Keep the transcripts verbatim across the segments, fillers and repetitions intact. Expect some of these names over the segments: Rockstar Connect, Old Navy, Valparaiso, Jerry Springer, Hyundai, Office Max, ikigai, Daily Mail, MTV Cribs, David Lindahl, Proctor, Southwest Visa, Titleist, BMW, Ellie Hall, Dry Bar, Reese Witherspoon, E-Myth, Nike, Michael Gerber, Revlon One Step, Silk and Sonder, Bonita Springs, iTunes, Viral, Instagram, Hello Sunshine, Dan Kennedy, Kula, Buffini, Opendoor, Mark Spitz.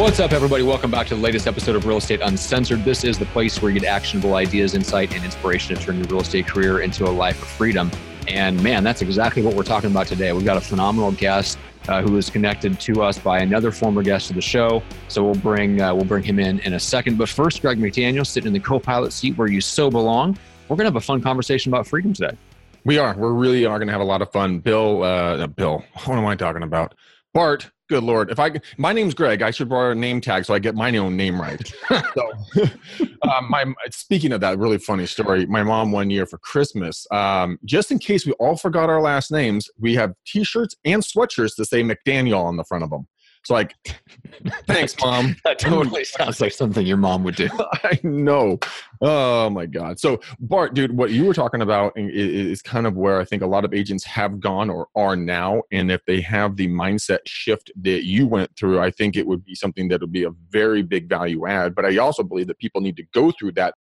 What's up, everybody? Welcome back to the latest episode of Real Estate Uncensored. This is the place where you get actionable ideas, insight, and inspiration to turn your real estate career into a life of freedom. And man, that's exactly what we're talking about today. We've got a phenomenal guest uh, who is connected to us by another former guest of the show. So we'll bring uh, we'll bring him in in a second. But first, Greg McDaniel, sitting in the co-pilot seat where you so belong. We're going to have a fun conversation about freedom today. We are. We really are going to have a lot of fun. Bill, uh, Bill, what am I talking about? Bart, good Lord. If I, my name's Greg, I should borrow a name tag so I get my own name right. So, um, my, speaking of that really funny story, my mom one year for Christmas, um, just in case we all forgot our last names, we have t-shirts and sweatshirts that say McDaniel on the front of them. So like, thanks, Mom. That totally sounds like something your mom would do. I know. Oh my God. So Bart, dude, what you were talking about is kind of where I think a lot of agents have gone or are now. And if they have the mindset shift that you went through, I think it would be something that would be a very big value add. But I also believe that people need to go through that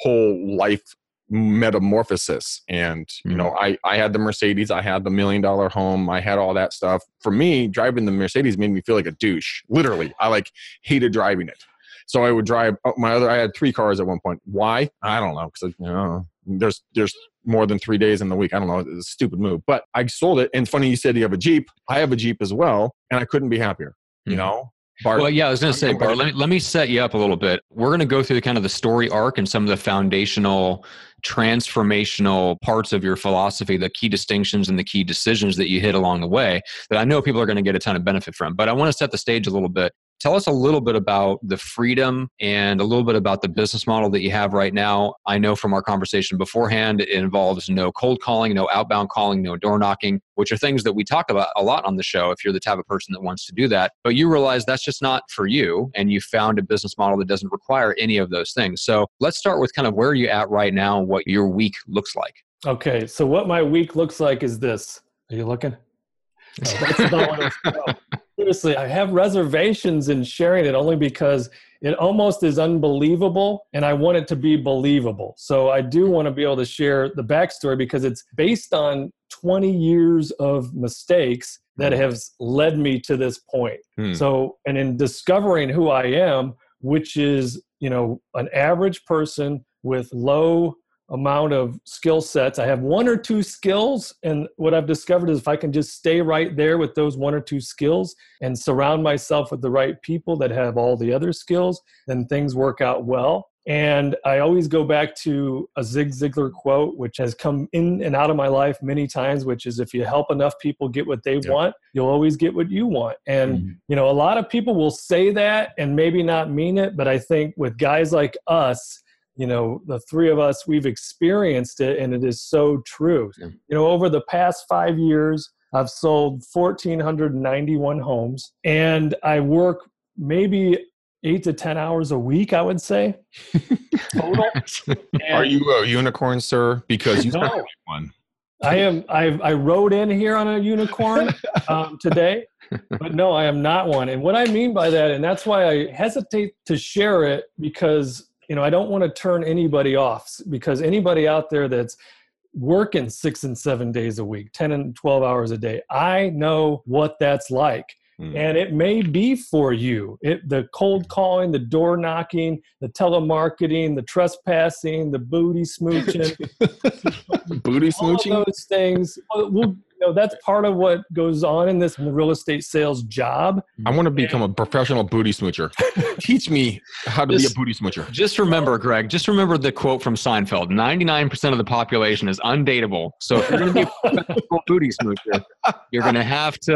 whole life metamorphosis. And, you know, I, I had the Mercedes, I had the million dollar home, I had all that stuff. For me, driving the Mercedes made me feel like a douche. Literally. I like hated driving it. So I would drive my other, I had three cars at one point. Why? I don't know. Cause you know, there's, there's more than three days in the week. I don't know. It's a stupid move, but I sold it. And funny, you said you have a Jeep. I have a Jeep as well. And I couldn't be happier, you know? Bart, well, yeah, I was going to say, Bart, let me, let me set you up a little bit. We're going to go through the kind of the story arc and some of the foundational, transformational parts of your philosophy, the key distinctions and the key decisions that you hit along the way that I know people are going to get a ton of benefit from. But I want to set the stage a little bit. Tell us a little bit about the freedom and a little bit about the business model that you have right now. I know from our conversation beforehand, it involves no cold calling, no outbound calling, no door knocking, which are things that we talk about a lot on the show if you're the type of person that wants to do that. But you realize that's just not for you, and you found a business model that doesn't require any of those things. So let's start with kind of where you're at right now and what your week looks like. Okay, so what my week looks like is this. Are you looking? Oh, that's not what it's about. Seriously, I have reservations in sharing it only because it almost is unbelievable and I want it to be believable. So I do want to be able to share the backstory because it's based on twenty years of mistakes that have led me to this point. Hmm. So, and in discovering who I am, which is, you know, an average person with low amount of skill sets. I have one or two skills. And what I've discovered is if I can just stay right there with those one or two skills and surround myself with the right people that have all the other skills, then things work out well. And I always go back to a Zig Ziglar quote, which has come in and out of my life many times, which is if you help enough people get what they yeah. want, you'll always get what you want. And, mm-hmm. you know, a lot of people will say that and maybe not mean it, but I think with guys like us, you know, the three of us, we've experienced it and it is so true. Yeah. You know, over the past five years, I've sold one thousand four hundred ninety-one homes and I work maybe eight to ten hours a week, I would say. Total. Are you a unicorn, sir? Because you no, have one. I am. I I rode in here on a unicorn um, today, but no, I am not one. And what I mean by that, and that's why I hesitate to share it because you know, I don't want to turn anybody off because anybody out there that's working six and seven days a week, ten and twelve hours a day, I know what that's like. Mm. And it may be for you. It, the cold calling, the door knocking, the telemarketing, the trespassing, the booty smooching. Booty smooching? All those things. We'll, we'll, you know, that's part of what goes on in this real estate sales job. I want to become and, a professional booty smoocher. Teach me how to just, be a booty smoocher. Just remember, Greg, just remember the quote from Seinfeld. ninety-nine percent of the population is undateable. So if you're going to be a professional booty smoocher, you're going to have to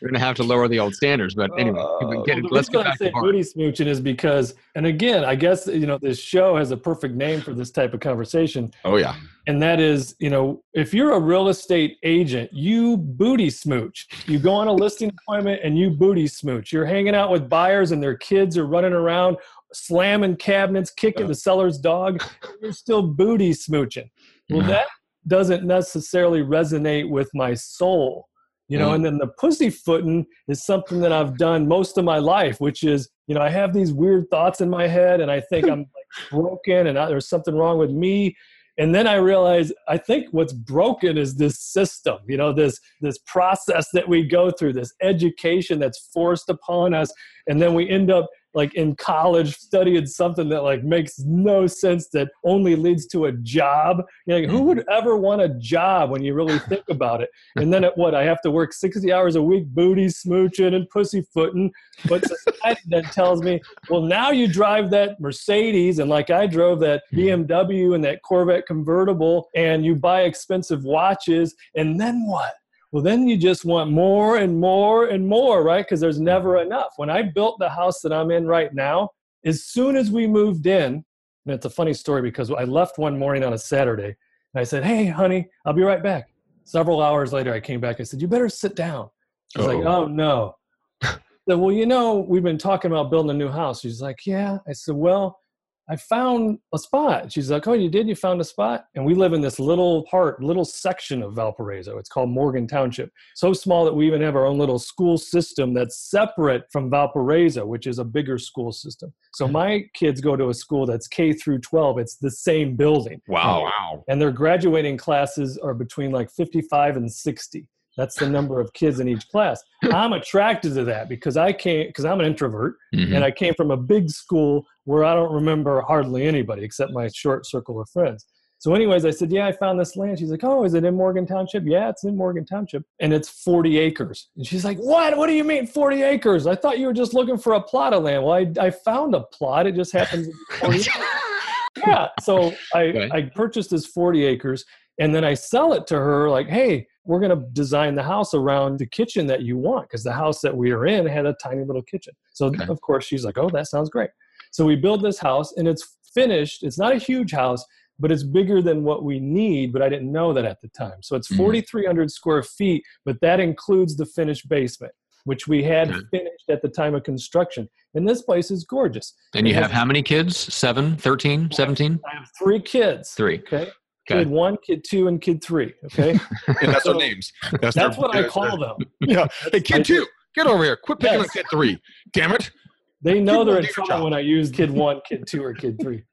you're going to have to lower the old standards. But anyway, uh, get, well, let's go back I say to Bart. Booty smooching is because, and again, I guess, you know, this show has a perfect name for this type of conversation. Oh, yeah. And that is, you know, if you're a real estate agent, you booty smooch. You go on a listing appointment and you booty smooch. You're hanging out with buyers and their kids are running around, slamming cabinets, kicking the seller's dog. You're still booty smooching. Well, that doesn't necessarily resonate with my soul. You know, and then the pussyfooting is something that I've done most of my life, which is, you know, I have these weird thoughts in my head and I think I'm like broken and I, there's something wrong with me. And then I realized, I think what's broken is this system, you know, this this process that we go through, this education that's forced upon us. And then we end up like in college studied something that like makes no sense that only leads to a job. You're like, who would ever want a job when you really think about it? And then at what, I have to work sixty hours a week, booty smooching and pussyfooting. But society then tells me, well, now you drive that Mercedes and like I drove that B M W and that Corvette convertible and you buy expensive watches and then what? Well, then you just want more and more and more, right? Because there's never enough. When I built the house that I'm in right now, as soon as we moved in, and it's a funny story because I left one morning on a Saturday and I said, hey, honey, I'll be right back. Several hours later, I came back. I said, you better sit down. She's like, oh, no. I said, well, you know, we've been talking about building a new house. She's like, yeah. I said, well, I found a spot. She's like, oh, you did? You found a spot? And we live in this little part, little section of Valparaiso. It's called Morgan Township. So small that we even have our own little school system that's separate from Valparaiso, which is a bigger school system. So my kids go to a school that's K through twelve. It's the same building. Wow. Wow. And their graduating classes are between like fifty-five and sixty. That's the number of kids in each class. I'm attracted to that because I came, because I'm an introvert, mm-hmm. and I came from a big school where I don't remember hardly anybody except my short circle of friends. So anyways, I said, yeah, I found this land. She's like, oh, is it in Morgan Township? Yeah, it's in Morgan Township. And it's forty acres. And she's like, what? What do you mean forty acres? I thought you were just looking for a plot of land. Well, I, I found a plot. It just happens to be forty acres. Yeah. So I, okay. I purchased this forty acres and then I sell it to her like, hey, we're going to design the house around the kitchen that you want because the house that we are in had a tiny little kitchen. So, okay. Of course, she's like, oh, that sounds great. So we build this house and it's finished. It's not a huge house, but it's bigger than what we need. But I didn't know that at the time. So it's mm-hmm. forty-three hundred square feet, but that includes the finished basement, which we had okay. finished at the time of construction. And this place is gorgeous. And it you have how many kids? seven, thirteen, seventeen? I have three kids. Three. Okay. Okay. Kid one, kid two, and kid three. Okay, and that's so, their names. That's, that's their, what I call them. Yeah. Hey, kid I, two, get over here. Quit picking yes. on kid three. Damn it. They know they're in trouble when I use kid one, kid two, or kid three.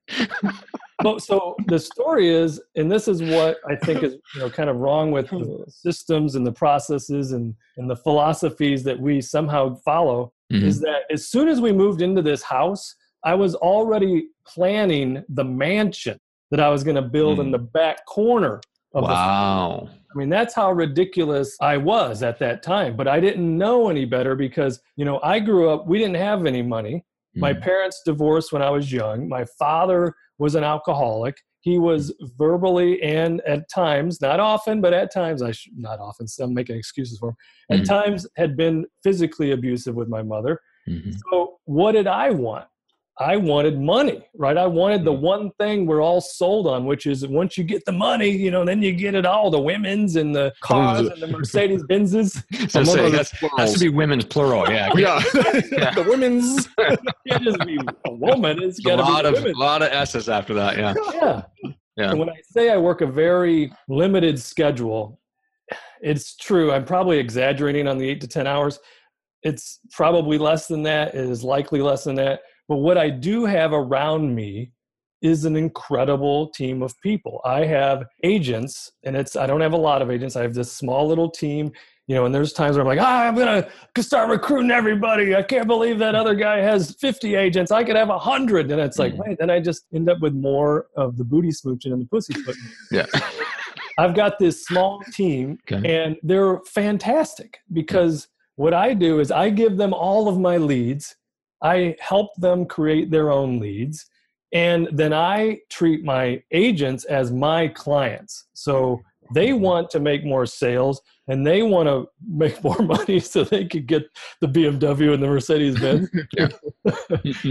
But so the story is, and this is what I think is you know kind of wrong with the systems and the processes and and the philosophies that we somehow follow mm-hmm. is that as soon as we moved into this house, I was already planning the mansion that I was going to build mm. in the back corner of wow. the family. I mean, that's how ridiculous I was at that time. But I didn't know any better because, you know, I grew up, we didn't have any money. Mm. My parents divorced when I was young. My father was an alcoholic. He was verbally and at times, not often, but at times, I sh- not often, so I'm making excuses for him, at mm. times had been physically abusive with my mother. Mm-hmm. So what did I want? I wanted money, right? I wanted the one thing we're all sold on, which is once you get the money, you know, then you get it all, the women's and the cars and the Mercedes Benzes. So say, that's, has to be women's plural, yeah. yeah. yeah. The women's. It can't just be a woman. It's got to be women. A lot of S's after that, yeah. Yeah. yeah. And when I say I work a very limited schedule, it's true. I'm probably exaggerating on the eight to ten hours. It's probably less than that. It is likely less than that. But what I do have around me is an incredible team of people. I have agents, and it's I don't have a lot of agents. I have this small little team, you know, and there's times where I'm like, ah, I'm going to start recruiting everybody. I can't believe that other guy has fifty agents. I could have one hundred. And it's like, mm. wait, then I just end up with more of the booty smooching and the pussy footing. Yeah. I've got this small team, okay. and they're fantastic because what I do is I give them all of my leads. I help them create their own leads, and then I treat my agents as my clients. So they want to make more sales, and they want to make more money so they could get the B M W and the Mercedes Benz.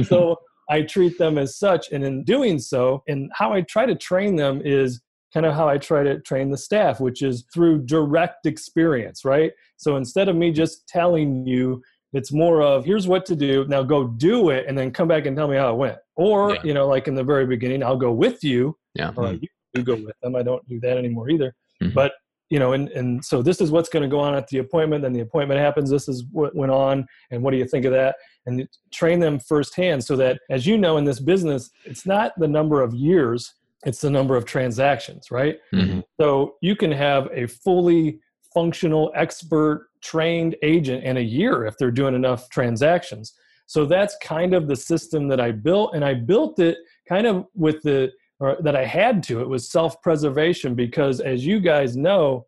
So I treat them as such, and in doing so, and how I try to train them is kind of how I try to train the staff, which is through direct experience, right? So instead of me just telling you, it's more of, here's what to do, now go do it, and then come back and tell me how it went. Or, yeah. you know, like in the very beginning, I'll go with you. Yeah. Or you do go with them. I don't do that anymore either. Mm-hmm. But, you know, and, and so this is what's going to go on at the appointment. Then the appointment happens. This is what went on. And what do you think of that? And train them firsthand so that, as you know, in this business, it's not the number of years, it's the number of transactions, right? Mm-hmm. So you can have a fully functional expert trained agent in a year if they're doing enough transactions. So that's kind of the system that I built, and I built it kind of with the, or that I had to, it was self-preservation, because as you guys know,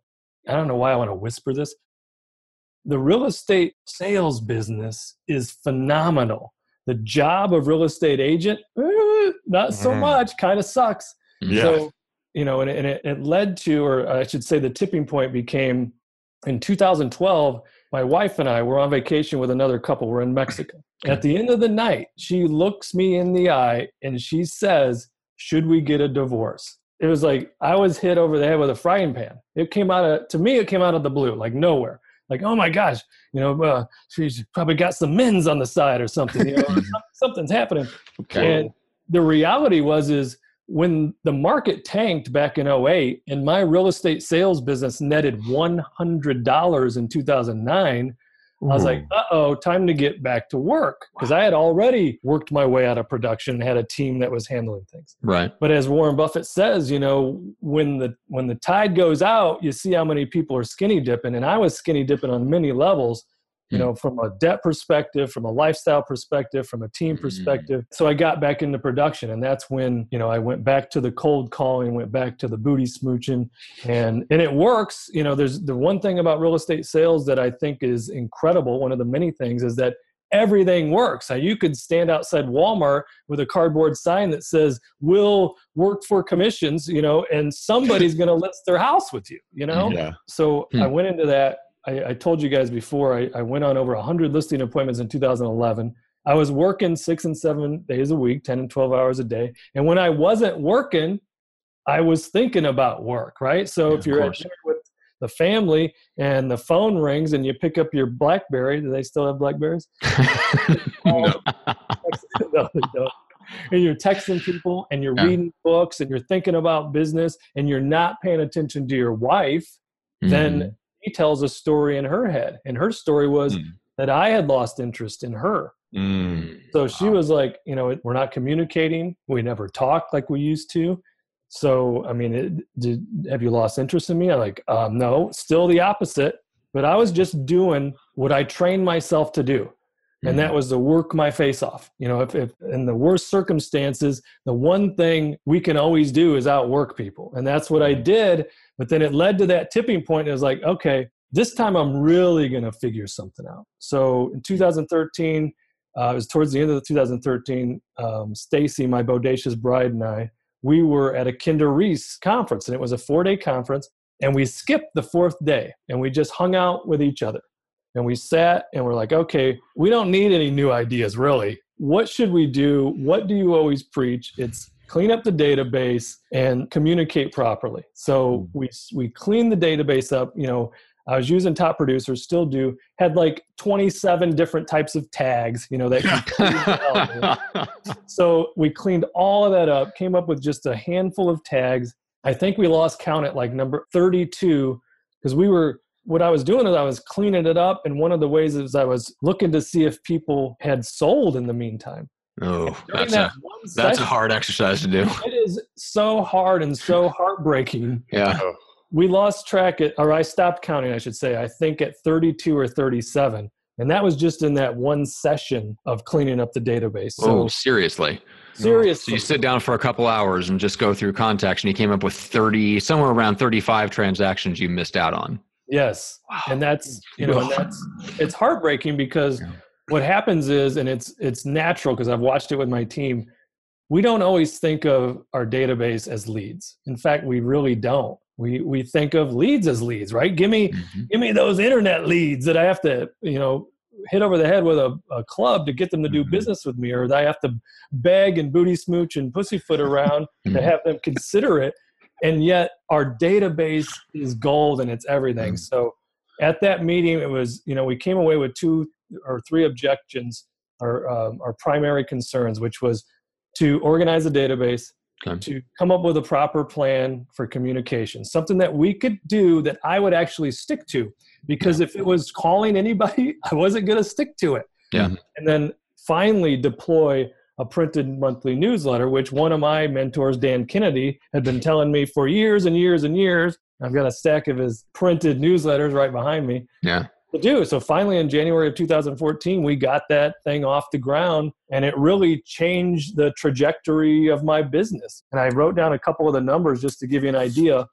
I don't know why I want to whisper this, the real estate sales business is phenomenal. The job of real estate agent, not so much, kind of sucks. Yeah. So, you know, and, and it, it led to, or I should say the tipping point became in two thousand twelve, my wife and I were on vacation with another couple. We're in Mexico. At the end of the night, she looks me in the eye and she says, should we get a divorce? It was like, I was hit over the head with a frying pan. It came out of, to me, it came out of the blue, like nowhere. Like, oh my gosh, you know, uh, she's probably got some men's on the side or something, you know, something's happening. Okay. And the reality was, is when the market tanked back in oh eight and my real estate sales business netted one hundred dollars in two thousand nine, ooh. I was like, uh-oh, time to get back to work. Because I had already worked my way out of production and had a team that was handling things. Right. But as Warren Buffett says, you know, when the when the tide goes out, you see how many people are skinny dipping. And I was skinny dipping on many levels, you mm. know, from a debt perspective, from a lifestyle perspective, from a team perspective. Mm. So I got back into production. And that's when, you know, I went back to the cold calling, went back to the booty smooching. And, and it works. You know, there's the one thing about real estate sales that I think is incredible. One of the many things is that everything works. Now, you could stand outside Walmart with a cardboard sign that says, we'll work for commissions, you know, and somebody's going to list their house with you, you know? Yeah. So hmm. I went into that. I, I told you guys before, I, I went on over one hundred listing appointments in two thousand eleven. I was working six and seven days a week, ten and twelve hours a day. And when I wasn't working, I was thinking about work, right? So yeah, if you're at dinner with the family and the phone rings and you pick up your BlackBerry, do they still have BlackBerries? no. no, they don't. And you're texting people and you're yeah. reading books and you're thinking about business and you're not paying attention to your wife, mm. then she tells a story in her head. And her story was mm. that I had lost interest in her. Mm. So she wow. was like, you know, we're not communicating. We never talk like we used to. So, I mean, it, did, have you lost interest in me? I'm like, um, no, still the opposite. But I was just doing what I trained myself to do. Mm. And that was to work my face off. You know, if, if in the worst circumstances, the one thing we can always do is outwork people. And that's what I did. But then it led to that tipping point. It was like, okay, this time I'm really going to figure something out. So in two thousand thirteen, uh, it was towards the end of two thousand thirteen, um, Stacy, my bodacious bride, and I, we were at a Kinder Reese conference, and it was a four-day conference, and we skipped the fourth day, and we just hung out with each other. And we sat, and we're like, okay, we don't need any new ideas, really. What should we do? What do you always preach? It's clean up the database and communicate properly. So we we cleaned the database up. You know, I was using Top Producers, still do, had like twenty-seven different types of tags, you know, that can So we cleaned all of that up, came up with just a handful of tags. I think we lost count at like number thirty-two, because we were, what I was doing is I was cleaning it up. And one of the ways is I was looking to see if people had sold in the meantime. Oh, that's that a session, that's a hard exercise to do. It is so hard and so heartbreaking. Yeah. We lost track at, or I stopped counting, I should say, I think at thirty-two or thirty-seven. And that was just in that one session of cleaning up the database. So, oh, seriously. Seriously. So you sit down for a couple hours and just go through contacts, and you came up with thirty, somewhere around thirty-five transactions you missed out on. Yes. Wow. And that's, you know, and that's, it's heartbreaking, because yeah. what happens is, and it's it's natural because I've watched it with my team, we don't always think of our database as leads. In fact, we really don't. We we think of leads as leads, right? Give me mm-hmm. give me those internet leads that I have to, you know, hit over the head with a, a club to get them to do mm-hmm. business with me, or that I have to beg and booty smooch and pussyfoot around mm-hmm. to have them consider it. And yet our database is gold and it's everything. Mm-hmm. So at that meeting, it was, you know, we came away with two or three objections, or um, our primary concerns, which was to organize a database, okay. to come up with a proper plan for communication, something that we could do that I would actually stick to, because yeah. if it was calling anybody, I wasn't going to stick to it. Yeah. And then finally deploy a printed monthly newsletter, which one of my mentors, Dan Kennedy, had been telling me for years and years and years. I've got a stack of his printed newsletters right behind me. Yeah. to do. So finally, in January of two thousand fourteen, we got that thing off the ground, and it really changed the trajectory of my business. And I wrote down a couple of the numbers just to give you an idea.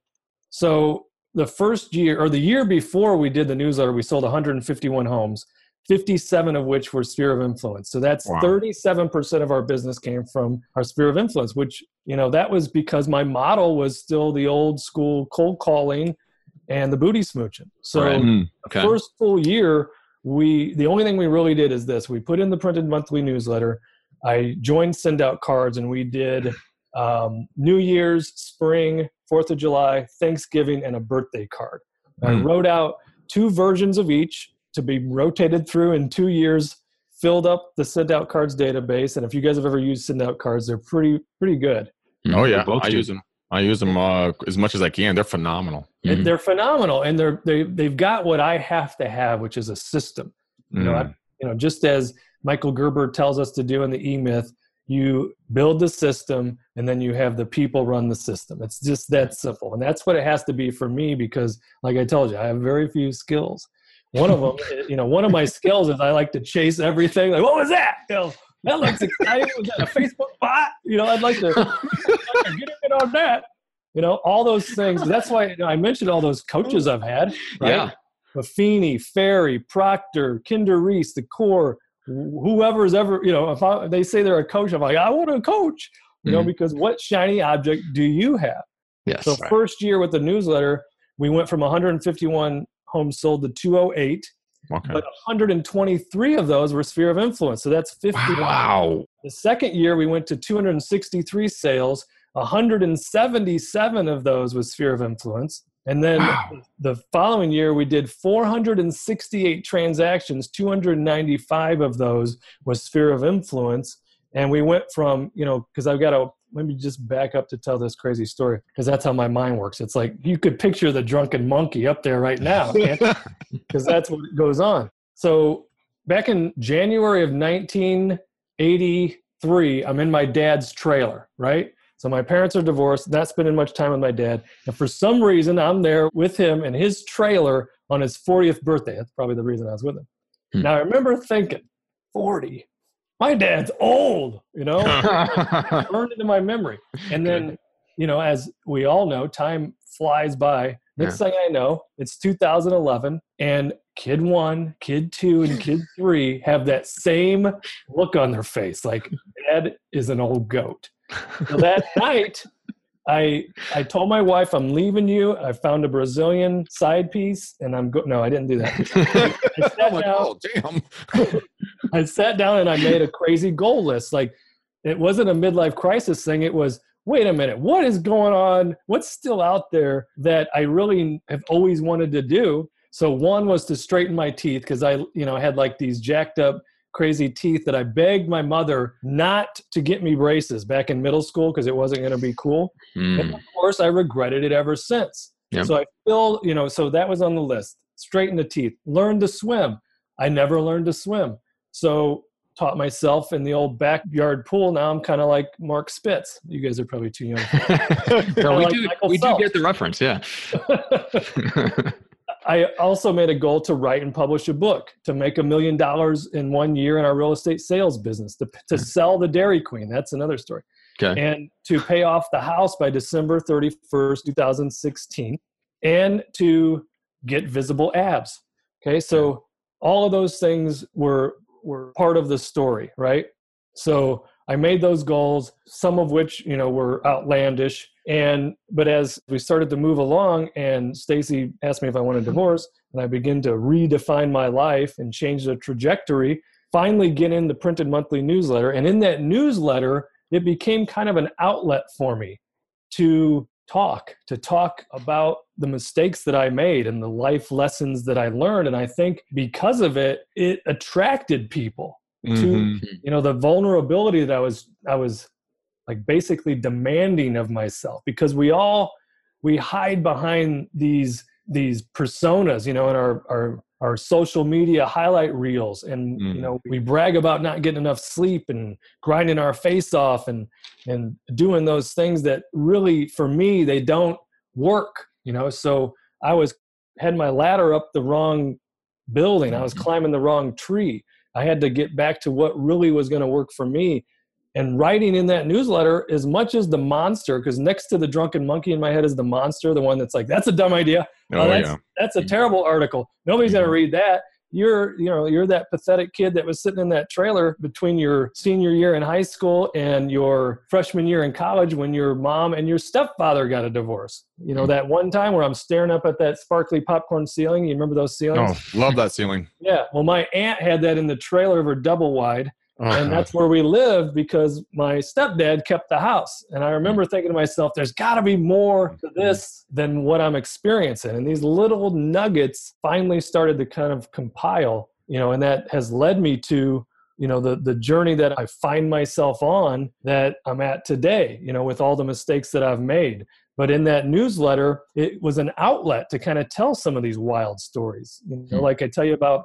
So the first year, or the year before we did the newsletter, we sold one hundred fifty-one homes, fifty-seven of which were sphere of influence. So that's wow. thirty-seven percent of our business came from our sphere of influence, which, you know, that was because my model was still the old school cold calling and the booty smooching. So right. mm, okay. the first full year, we the only thing we really did is this. We put in the printed monthly newsletter. I joined Send Out Cards, and we did um, New Year's, spring, fourth of July, Thanksgiving, and a birthday card. Mm. I wrote out two versions of each to be rotated through in two years, filled up the Send Out Cards database. And if you guys have ever used Send Out Cards, they're pretty pretty good. Oh, yeah. I use them. I use them uh, as much as I can. They're phenomenal. Mm-hmm. They're phenomenal. And they're, they, they've got what I have to have, which is a system. You mm. know, I, you know, just as Michael Gerber tells us to do in the E-Myth, you build the system and then you have the people run the system. It's just that simple. And that's what it has to be for me because, like I told you, I have very few skills. One of them, you know, one of my skills is I like to chase everything. Like, what was that? You know, that looks exciting. Was that a Facebook bot? You know, I'd like to, I'd like to get in on that. You know, all those things. That's why you know, I mentioned all those coaches I've had. Right? Yeah. Buffini, Ferry, Proctor, Kinder Reese, the core, whoever's ever, you know, if I, they say they're a coach, I'm like, I want a coach. You mm-hmm. know, because what shiny object do you have? Yes. So right. first year with the newsletter, we went from one hundred fifty-one homes sold to two oh eight, okay. but one hundred twenty-three of those were sphere of influence. So that's fifty. Wow. The second year we went to two hundred sixty-three sales, one hundred seventy-seven of those was sphere of influence. And then wow. the following year we did four hundred sixty-eight transactions, two hundred ninety-five of those was sphere of influence. And we went from, you know, because I've got a let me just back up to tell this crazy story because that's how my mind works. It's like you could picture the drunken monkey up there right now because that's what goes on. So back in January of nineteen eighty-three, I'm in my dad's trailer, right? So my parents are divorced, not spending much time with my dad. And for some reason, I'm there with him in his trailer on his fortieth birthday. That's probably the reason I was with him. Hmm. Now I remember thinking, forty. My dad's old, you know, burned into my memory. And then, you know, as we all know, time flies by. Next yeah. thing I know, it's two thousand eleven and kid one, kid two, and kid three have that same look on their face. Like dad is an old goat. So that night I, I told my wife, I'm leaving you. I found a Brazilian side piece and I'm go- No, I didn't do that. I sat I'm like, down. Oh, damn. I sat down and I made a crazy goal list. Like it wasn't a midlife crisis thing. It was, wait a minute, what is going on? What's still out there that I really have always wanted to do? So one was to straighten my teeth. Cause I, you know, had like these jacked up crazy teeth that I begged my mother not to get me braces back in middle school. Cause it wasn't going to be cool. Mm. And of course I regretted it ever since. Yep. So I feel, you know, so that was on the list, straighten the teeth, learn to swim. I never learned to swim. So taught myself in the old backyard pool. Now I'm kind of like Mark Spitz. You guys are probably too young. no, we like do, we do get the reference, yeah. I also made a goal to write and publish a book, to make a million dollars in one year in our real estate sales business, to, to sell the Dairy Queen. That's another story. Okay. And to pay off the house by December thirty-first, two thousand sixteen, and to get visible abs. Okay, so all of those things were were part of the story, right? So I made those goals, some of which, you know, were outlandish. And, but as we started to move along and Stacy asked me if I wanted a divorce and I began to redefine my life and change the trajectory, finally get in the printed monthly newsletter. And in that newsletter, it became kind of an outlet for me to talk, to talk about the mistakes that I made and the life lessons that I learned. And I think because of it, it attracted people mm-hmm. to, you know, the vulnerability that I was, I was like basically demanding of myself because we all, we hide behind these, these personas, you know, in our, our, our social media highlight reels. And, mm. you know, we brag about not getting enough sleep and grinding our face off and, and doing those things that really, for me, they don't work, you know? So I was, had my ladder up the wrong building. I was climbing the wrong tree. I had to get back to what really was going to work for me. And writing in that newsletter, as much as the monster, because next to the drunken monkey in my head is the monster, the one that's like, that's a dumb idea. Oh, oh, that's, yeah. that's a terrible article. Nobody's yeah. going to read that. You're, you know, you're that pathetic kid that was sitting in that trailer between your senior year in high school and your freshman year in college when your mom and your stepfather got a divorce. You know, mm-hmm. that one time where I'm staring up at that sparkly popcorn ceiling. You remember those ceilings? Oh, love that ceiling. Yeah. Well, my aunt had that in the trailer of her double wide. Oh. And that's where we lived because my stepdad kept the house. And I remember thinking to myself, there's got to be more to this than what I'm experiencing. And these little nuggets finally started to kind of compile, you know, and that has led me to, you know, the, the journey that I find myself on that I'm at today, you know, with all the mistakes that I've made. But in that newsletter, it was an outlet to kind of tell some of these wild stories. You know, like I tell you about,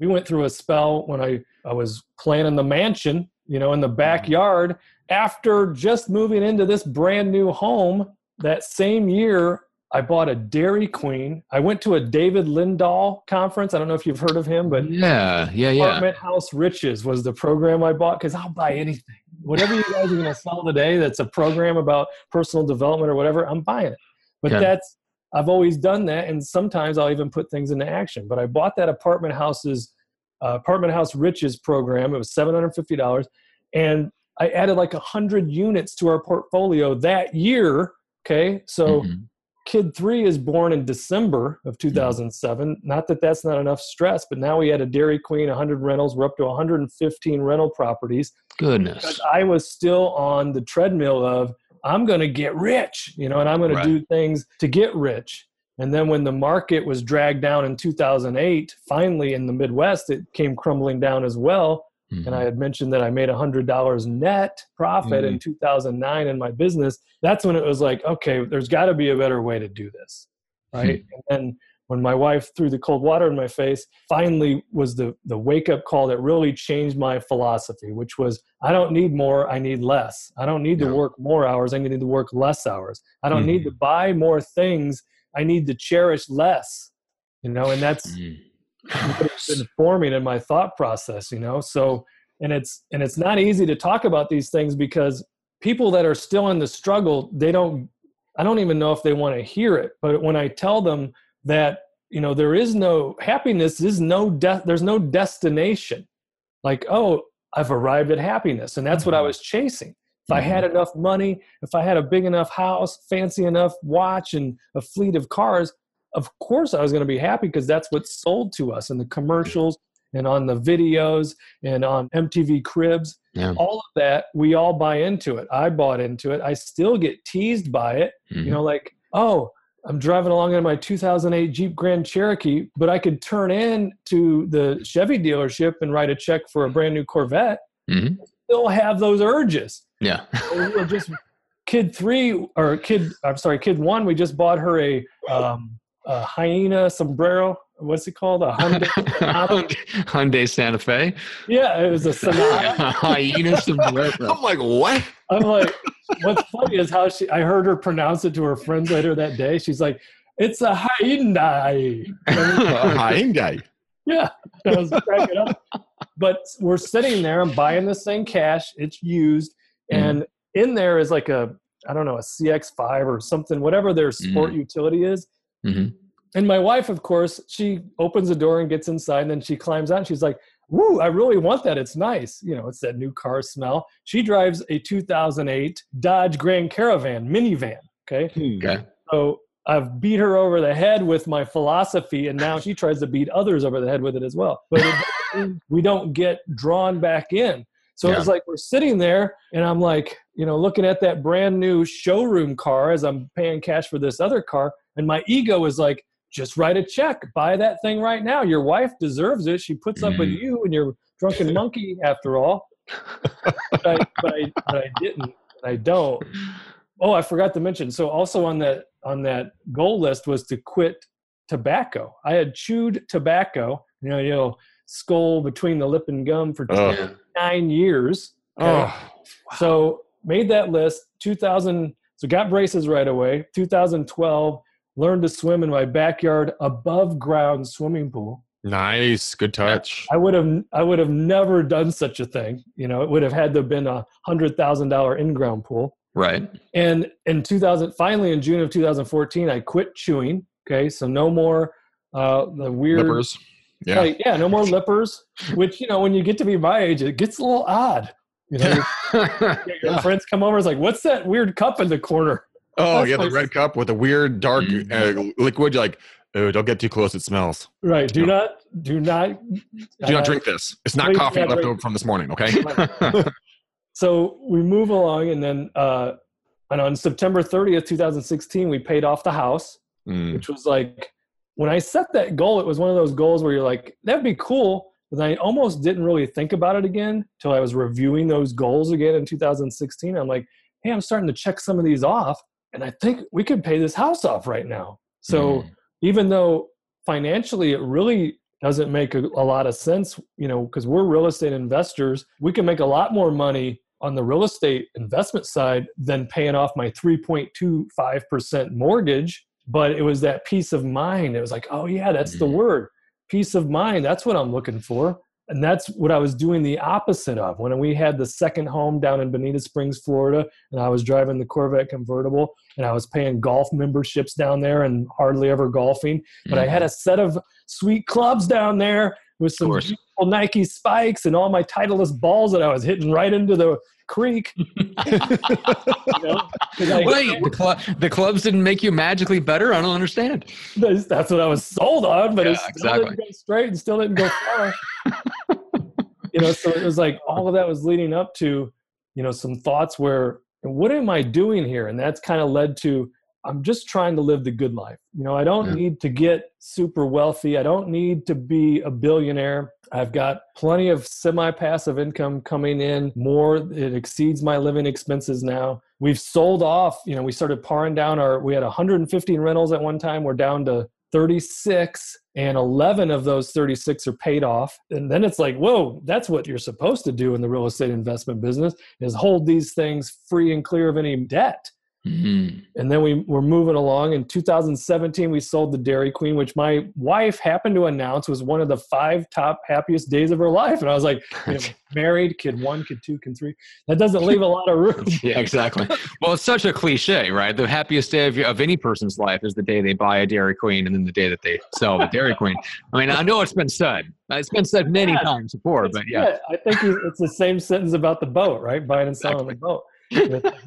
we went through a spell when I, I was planning the mansion, you know, in the backyard after just moving into this brand new home. That same year, I bought a Dairy Queen. I went to a David Lindahl conference. I don't know if you've heard of him, but yeah, yeah, yeah. Apartment House Riches was the program I bought because I'll buy anything. Whatever you guys are going to sell today that's a program about personal development or whatever, I'm buying it. But yeah. that's I've always done that, and sometimes I'll even put things into action. But I bought that apartment house's uh, apartment house riches program. It was seven hundred fifty dollars, and I added like a hundred units to our portfolio that year. Okay, so mm-hmm. kid three is born in December of two thousand seven. Mm-hmm. Not that that's not enough stress, but now we had a Dairy Queen, a hundred rentals. We're up to one hundred and fifteen rental properties. Goodness, because I was still on the treadmill of, I'm going to get rich, you know, and I'm going right. to do things to get rich. And then when the market was dragged down in two thousand eight, finally in the Midwest, it came crumbling down as well. Mm-hmm. And I had mentioned that I made one hundred dollars net profit mm-hmm. in two thousand nine in my business. That's when it was like, okay, there's got to be a better way to do this, right? Mm-hmm. And then when my wife threw the cold water in my face, finally was the, the wake-up call that really changed my philosophy, which was, I don't need more, I need less. I don't need yeah. to work more hours, I need to work less hours. I don't mm-hmm. need to buy more things, I need to cherish less. You know, and that's mm-hmm. what's been forming in my thought process, you know. So and it's and it's not easy to talk about these things because people that are still in the struggle, they don't I don't even know if they want to hear it. But when I tell them that, you know, there is no happiness is no death. There's no destination like, oh, I've arrived at happiness. And that's mm-hmm. what I was chasing. If mm-hmm. I had enough money, if I had a big enough house, fancy enough watch and a fleet of cars, of course I was going to be happy because that's what's sold to us in the commercials and on the videos and on M T V Cribs, yeah. all of that. We all buy into it. I bought into it. I still get teased by it. Mm-hmm. You know, like, oh, I'm driving along in my two thousand eight Jeep Grand Cherokee, but I could turn in to the Chevy dealership and write a check for a brand new Corvette. Mm-hmm. Still have those urges. Yeah. So just kid three or kid, I'm sorry, kid one. We just bought her a, um, a hyena sombrero. What's it called? A Hyundai, Hyundai Santa Fe. Yeah, it was a Sonata. Hyena sombrero. I'm like, what? I'm like, what's funny is how she, I heard her pronounce it to her friends later that day. She's like, it's a Hyundai. A Hyundai. Yeah. I was cracking up. But we're sitting there. I'm buying this thing cash. It's used. And mm. in there is like a, I don't know, a C X five or something, whatever their sport mm. utility is. Mm-hmm. And my wife, of course, she opens the door and gets inside, and then she climbs out and she's like, woo, I really want that. It's nice. You know, it's that new car smell. She drives a two thousand eight Dodge Grand Caravan minivan. Okay. Okay. So I've beat her over the head with my philosophy, and now she tries to beat others over the head with it as well. But it, we don't get drawn back in. So yeah. it was like we're sitting there, and I'm like, you know, looking at that brand new showroom car as I'm paying cash for this other car, and my ego is like, just write a check, buy that thing right now. Your wife deserves it. She puts mm-hmm. up with you and your drunken monkey after all. but, I, but, I, but I didn't, I don't. Oh, I forgot to mention. So also on that, on that goal list was to quit tobacco. I had chewed tobacco, you know, you know, skull between the lip and gum for oh. nine years. Okay? Oh, wow. So made that list two thousand. So got braces right away. two thousand twelve, learned to swim in my backyard above ground swimming pool. Nice. Good touch. I would have, I would have never done such a thing. You know, it would have had to have been a hundred thousand dollar in-ground pool. Right. And in two thousand, finally in June of two thousand fourteen, I quit chewing. Okay. So no more, uh, the weird lippers. Yeah. Like, yeah. No more lippers, which, you know, when you get to be my age, it gets a little odd. You know, your, your yeah. friends come over. It's like, what's that weird cup in the corner? Oh, that's yeah. Like, the red cup with a weird dark uh, liquid. Like, oh, don't get too close. It smells. Right. Do not, do not. Do uh, not drink this. It's not coffee left drink. over from this morning. Okay. So we move along. And then uh, and on September thirtieth, two thousand sixteen, we paid off the house, mm. which was like, when I set that goal, it was one of those goals where you're like, that'd be cool. But I almost didn't really think about it again till I was reviewing those goals again in two thousand sixteen. I'm like, hey, I'm starting to check some of these off. And I think we could pay this house off right now. So mm. even though financially it really doesn't make a, a lot of sense, you know, because we're real estate investors, we can make a lot more money on the real estate investment side than paying off my three point two five percent mortgage. But it was that peace of mind. It was like, oh yeah, that's mm. the word, peace of mind. That's what I'm looking for. And that's what I was doing the opposite of. When we had the second home down in Bonita Springs, Florida, and I was driving the Corvette convertible, and I was paying golf memberships down there and hardly ever golfing. But mm. I had a set of sweet clubs down there with some beautiful Nike spikes and all my Titleist balls that I was hitting right into the creek. You know? I, Wait, the, cl- the clubs didn't make you magically better? I don't understand. That's, that's what I was sold on, but yeah, it still exactly. didn't go straight and still didn't go far. You know, so it was like all of that was leading up to, you know, some thoughts where, what am I doing here? And that's kind of led to, I'm just trying to live the good life. You know, I don't yeah. need to get super wealthy. I don't need to be a billionaire. I've got plenty of semi-passive income coming in more. It exceeds my living expenses now. We've sold off, you know, we started paring down our, we had one hundred fifteen rentals at one time. We're down to thirty-six, and eleven of those thirty-six are paid off. And then it's like, whoa, that's what you're supposed to do in the real estate investment business, is hold these things free and clear of any debt. Mm-hmm. And then we were moving along. In two thousand seventeen, we sold the Dairy Queen, which my wife happened to announce was one of the five top happiest days of her life. And I was like, you know, married, kid one, kid two, kid three. That doesn't leave a lot of room. Yeah, exactly. Well, it's such a cliche, right? The happiest day of, of any person's life is the day they buy a Dairy Queen and then the day that they sell the Dairy Queen. I mean, I know it's been said. It's been said many yeah, times before, but yeah. It. I think it's the same sentence about the boat, right? Buying and selling exactly. the boat.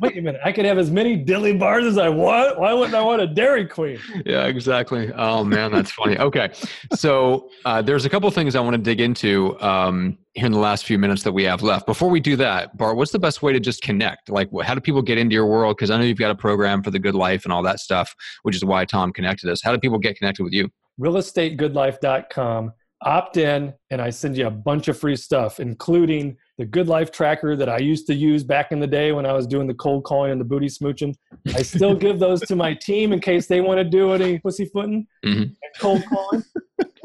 Wait a minute, I could have as many dilly bars as I want. Why wouldn't I want a Dairy Queen? Yeah, exactly. Oh man, that's funny. Okay. So uh, there's a couple things I want to dig into um, here in the last few minutes that we have left. Before we do that, Bart, what's the best way to just connect? Like, how do people get into your world? Because I know you've got a program for the good life and all that stuff, which is why Tom connected us. How do people get connected with you? real estate good life dot com. Opt in, and I send you a bunch of free stuff, including the Good Life Tracker that I used to use back in the day when I was doing the cold calling and the booty smooching. I still give those to my team in case they want to do any pussyfooting mm-hmm. and cold calling.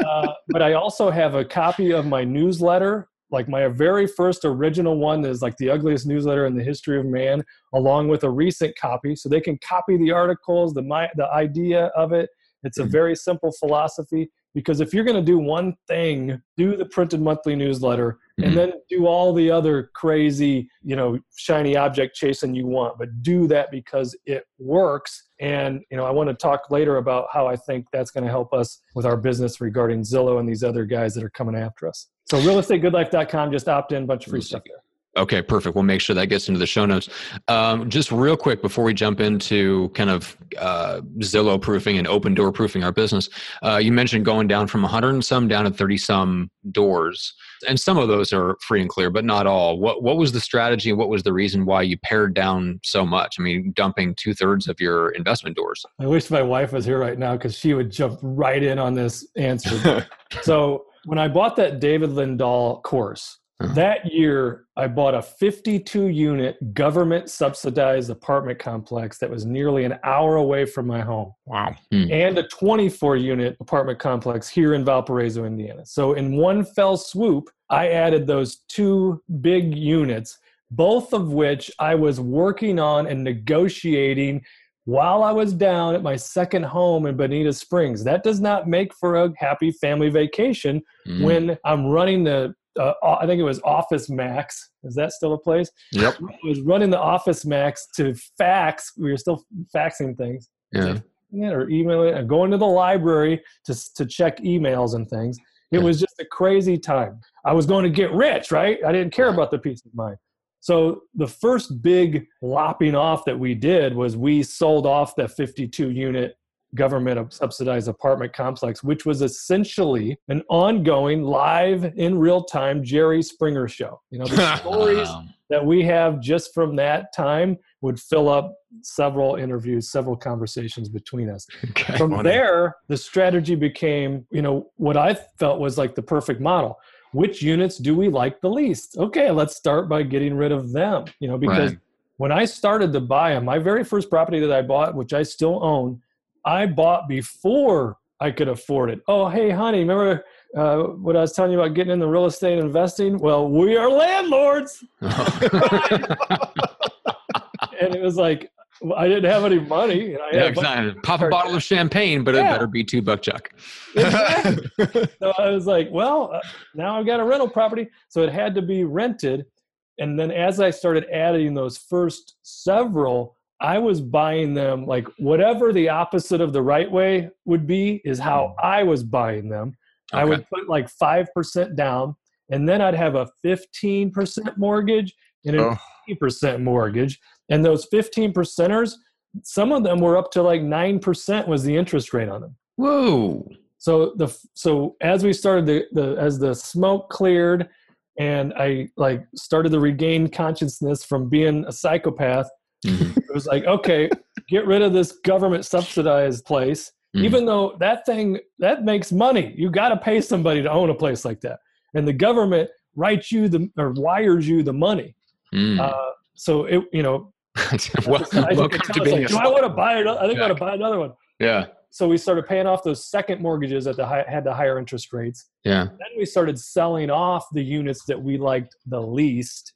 Uh, but I also have a copy of my newsletter, like my very first original one that is like the ugliest newsletter in the history of man, along with a recent copy. So they can copy the articles, the my, the idea of it. It's a very simple philosophy. Because if you're going to do one thing, do the printed monthly newsletter mm-hmm. and then do all the other crazy, you know, shiny object chasing you want, but do that because it works. And, you know, I want to talk later about how I think that's going to help us with our business regarding Zillow and these other guys that are coming after us. So real estate good life dot com, just opt in, bunch of free stuff there. Okay, perfect. We'll make sure that gets into the show notes. Um, just real quick before we jump into kind of uh, Zillow proofing and open door proofing our business, uh, you mentioned going down from one hundred and some down to thirty some doors. And some of those are free and clear, but not all. What what was the strategy? What was the reason why you pared down so much? I mean, dumping two thirds of your investment doors. I wish my wife was here right now because she would jump right in on this answer. So when I bought that David Lindahl course, that year, I bought a fifty-two unit government-subsidized apartment complex that was nearly an hour away from my home. Wow. Mm. And a twenty-four unit apartment complex here in Valparaiso, Indiana. So in one fell swoop, I added those two big units, both of which I was working on and negotiating while I was down at my second home in Bonita Springs. That does not make for a happy family vacation mm. when I'm running the, uh, I think it was Office Max. Is that still a place? Yep. I was running the Office Max to fax. We were still faxing things. Yeah. Or emailing and going to the library to, to check emails and things. It yeah. was just a crazy time. I was going to get rich, right? I didn't care about the peace of mind. So the first big lopping off that we did was we sold off the fifty-two unit government subsidized apartment complex, which was essentially an ongoing live in real time Jerry Springer show. You know, the stories that we have just from that time would fill up several interviews, several conversations between us. Okay, from funny. There, the strategy became, you know, what I felt was like the perfect model. Which units do we like the least? Okay, let's start by getting rid of them. You know, because right. when I started to buy them, my very first property that I bought, which I still own, I bought before I could afford it. Oh, hey, honey, remember uh, what I was telling you about getting into real estate and investing? Well, we are landlords. Oh. And it was like, I didn't have any money. And I yeah, exactly. Pop a bottle of champagne, but yeah. it better be two buck chuck. Exactly. So I was like, well, uh, now I've got a rental property. So it had to be rented. And then as I started adding those first several, I was buying them like whatever the opposite of the right way would be is how I was buying them. Okay. I would put like five percent down, and then I'd have a fifteen percent mortgage and an eighty percent oh. mortgage. And those fifteen percenters, some of them were up to like nine percent was the interest rate on them. Whoa. So the, so as we started the, the, as the smoke cleared and I like started to regain consciousness from being a psychopath, mm-hmm. it was like, okay, get rid of this government subsidized place, mm-hmm. even though that thing that makes money, you got to pay somebody to own a place like that. And the government writes you the, or wires you the money. Mm. Uh, so it, you know, well, I welcome to being like, do I want to buy it? I think I want to buy another one. Yeah. So we started paying off those second mortgages at the high, had the higher interest rates. Yeah. Then we started selling off the units that we liked the least.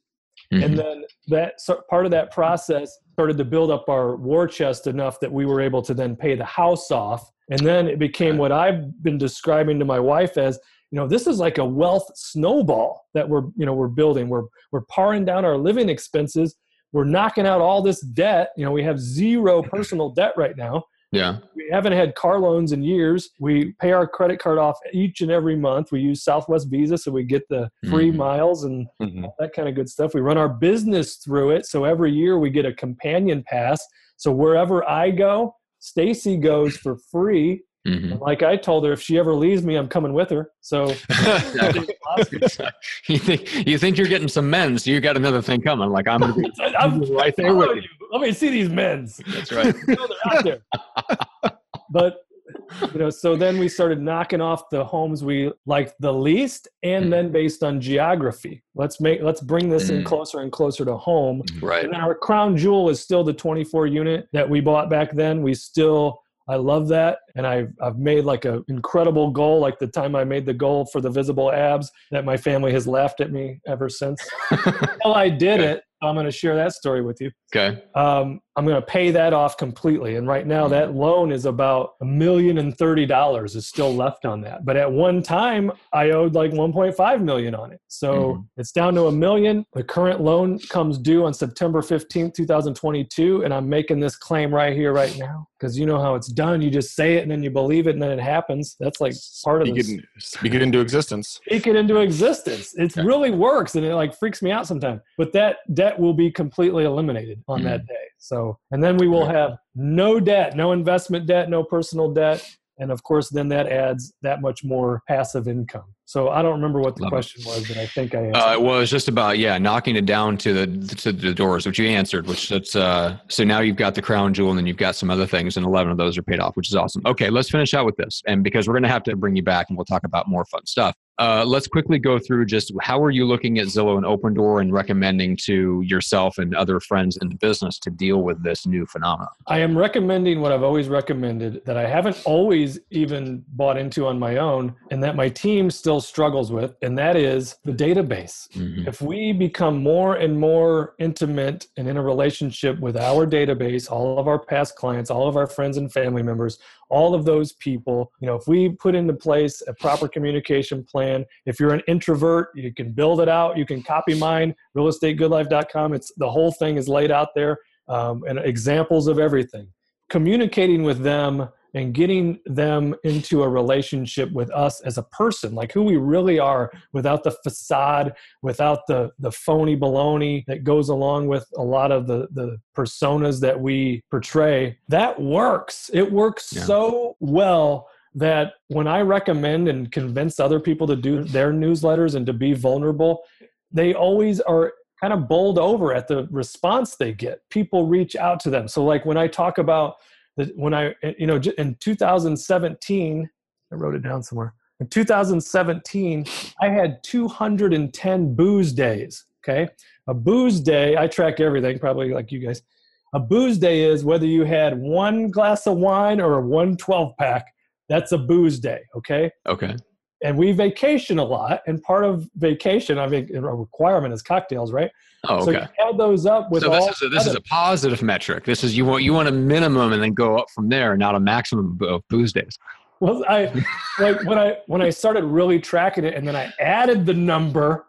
Mm-hmm. And then that so part of that process started to build up our war chest enough that we were able to then pay the house off. And then it became what I've been describing to my wife as, you know, this is like a wealth snowball that we're, you know, we're building. We're, we're paring down our living expenses. We're knocking out all this debt. You know, we have zero personal debt right now. Yeah. We haven't had car loans in years. We pay our credit card off each and every month. We use Southwest Visa, so we get the free mm-hmm. miles and mm-hmm. all that kind of good stuff. We run our business through it. So every year we get a companion pass. So wherever I go, Stacy goes for free. Mm-hmm. Like I told her, if she ever leaves me, I'm coming with her. So you think you think you're getting some men's? So you got another thing coming. Like I'm, gonna be, I'm right there with you. you. Let me see these men's. That's right. You know, they're out there. But you know, so then we started knocking off the homes we liked the least, and mm. then based on geography, let's make let's bring this mm. in closer and closer to home. Right. And our crown jewel is still the twenty-four unit that we bought back then. We still. I love that. And I've, I've made like an incredible goal, like the time I made the goal for the visible abs that my family has laughed at me ever since. Until I did okay. it, I'm going to share that story with you. Okay. Um, I'm going to pay that off completely. And right now mm. that loan is about a million and thirty dollars is still left on that. But at one time I owed like one point five million on it. So mm. it's down to a million. The current loan comes due on September fifteenth, two thousand twenty-two. And I'm making this claim right here, right now, because you know how it's done. You just say it and then you believe it and then it happens. That's like part speak of this. It, speak it into existence. Speak it into existence. It okay. really works. And it like freaks me out sometimes, but that debt will be completely eliminated on mm. that day. So, and then we will have no debt, no investment debt, no personal debt. And of course, then that adds that much more passive income. So I don't remember what the Love question it. was, but I think I answered. Uh, well, it was just about, yeah, knocking it down to the to the doors, which you answered, which that's, uh, so now you've got the crown jewel and then you've got some other things and eleven of those are paid off, which is awesome. Okay, let's finish out with this. And because we're going to have to bring you back and we'll talk about more fun stuff. Uh, let's quickly go through just how are you looking at Zillow and Opendoor and recommending to yourself and other friends in the business to deal with this new phenomenon? I am recommending what I've always recommended that I haven't always even bought into on my own and that my team still still struggles with, and that is the database. Mm-hmm. If we become more and more intimate and in a relationship with our database, all of our past clients, all of our friends and family members, all of those people, you know, if we put into place a proper communication plan, if you're an introvert, you can build it out. You can copy mine, real estate good life dot com. It's the whole thing is laid out there, um, and examples of everything. Communicating with them and getting them into a relationship with us as a person, like who we really are, without the facade, without the the phony baloney that goes along with a lot of the, the personas that we portray, that works. It works yeah. so well that when I recommend and convince other people to do their newsletters and to be vulnerable, they always are kind of bowled over at the response they get. People reach out to them. So like when I talk about When I, you know, in two thousand seventeen, I wrote it down somewhere. In two thousand seventeen, I had two hundred ten booze days. Okay. A booze day, I track everything, probably like you guys. A booze day is whether you had one glass of wine or one twelve pack. That's a booze day. Okay. Okay. And we vacation a lot. And part of vacation, I mean, a requirement is cocktails, right? Oh, okay. So you add those up with so all. This, is a, this is a positive metric. This is, you want you want a minimum and then go up from there, not a maximum of booze days. Well, I like when I when I started really tracking it, and then I added the number,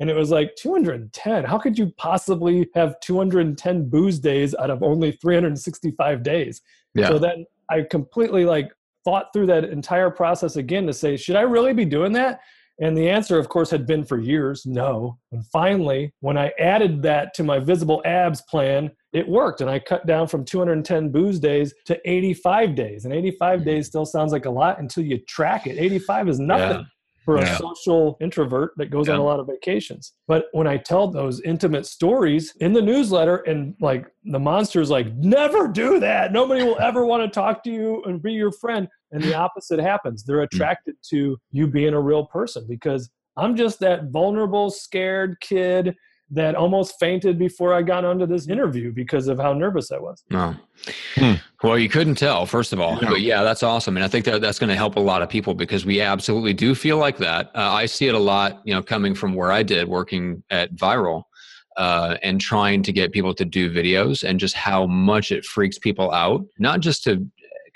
and it was like two hundred ten. How could you possibly have two hundred ten booze days out of only three hundred sixty-five days? Yeah. So then I completely like. thought through that entire process again to say, should I really be doing that? And the answer, of course, had been for years, no. And finally, when I added that to my visible abs plan, it worked. And I cut down from two hundred ten booze days to eighty-five days. And eighty-five days still sounds like a lot until you track it. eighty-five is nothing. Yeah. For yeah. a social introvert that goes yeah. on a lot of vacations. But when I tell those intimate stories in the newsletter, and like the monster's like, never do that. Nobody will ever want to talk to you and be your friend. And the opposite happens. They're attracted to you being a real person, because I'm just that vulnerable, scared kid that almost fainted before I got onto this interview because of how nervous I was. Oh. Hmm. Well, you couldn't tell, first of all. No. But yeah, that's awesome. And I think that that's going to help a lot of people, because we absolutely do feel like that. Uh, I see it a lot, you know, coming from where I did working at Viral uh, and trying to get people to do videos, and just how much it freaks people out, not just to,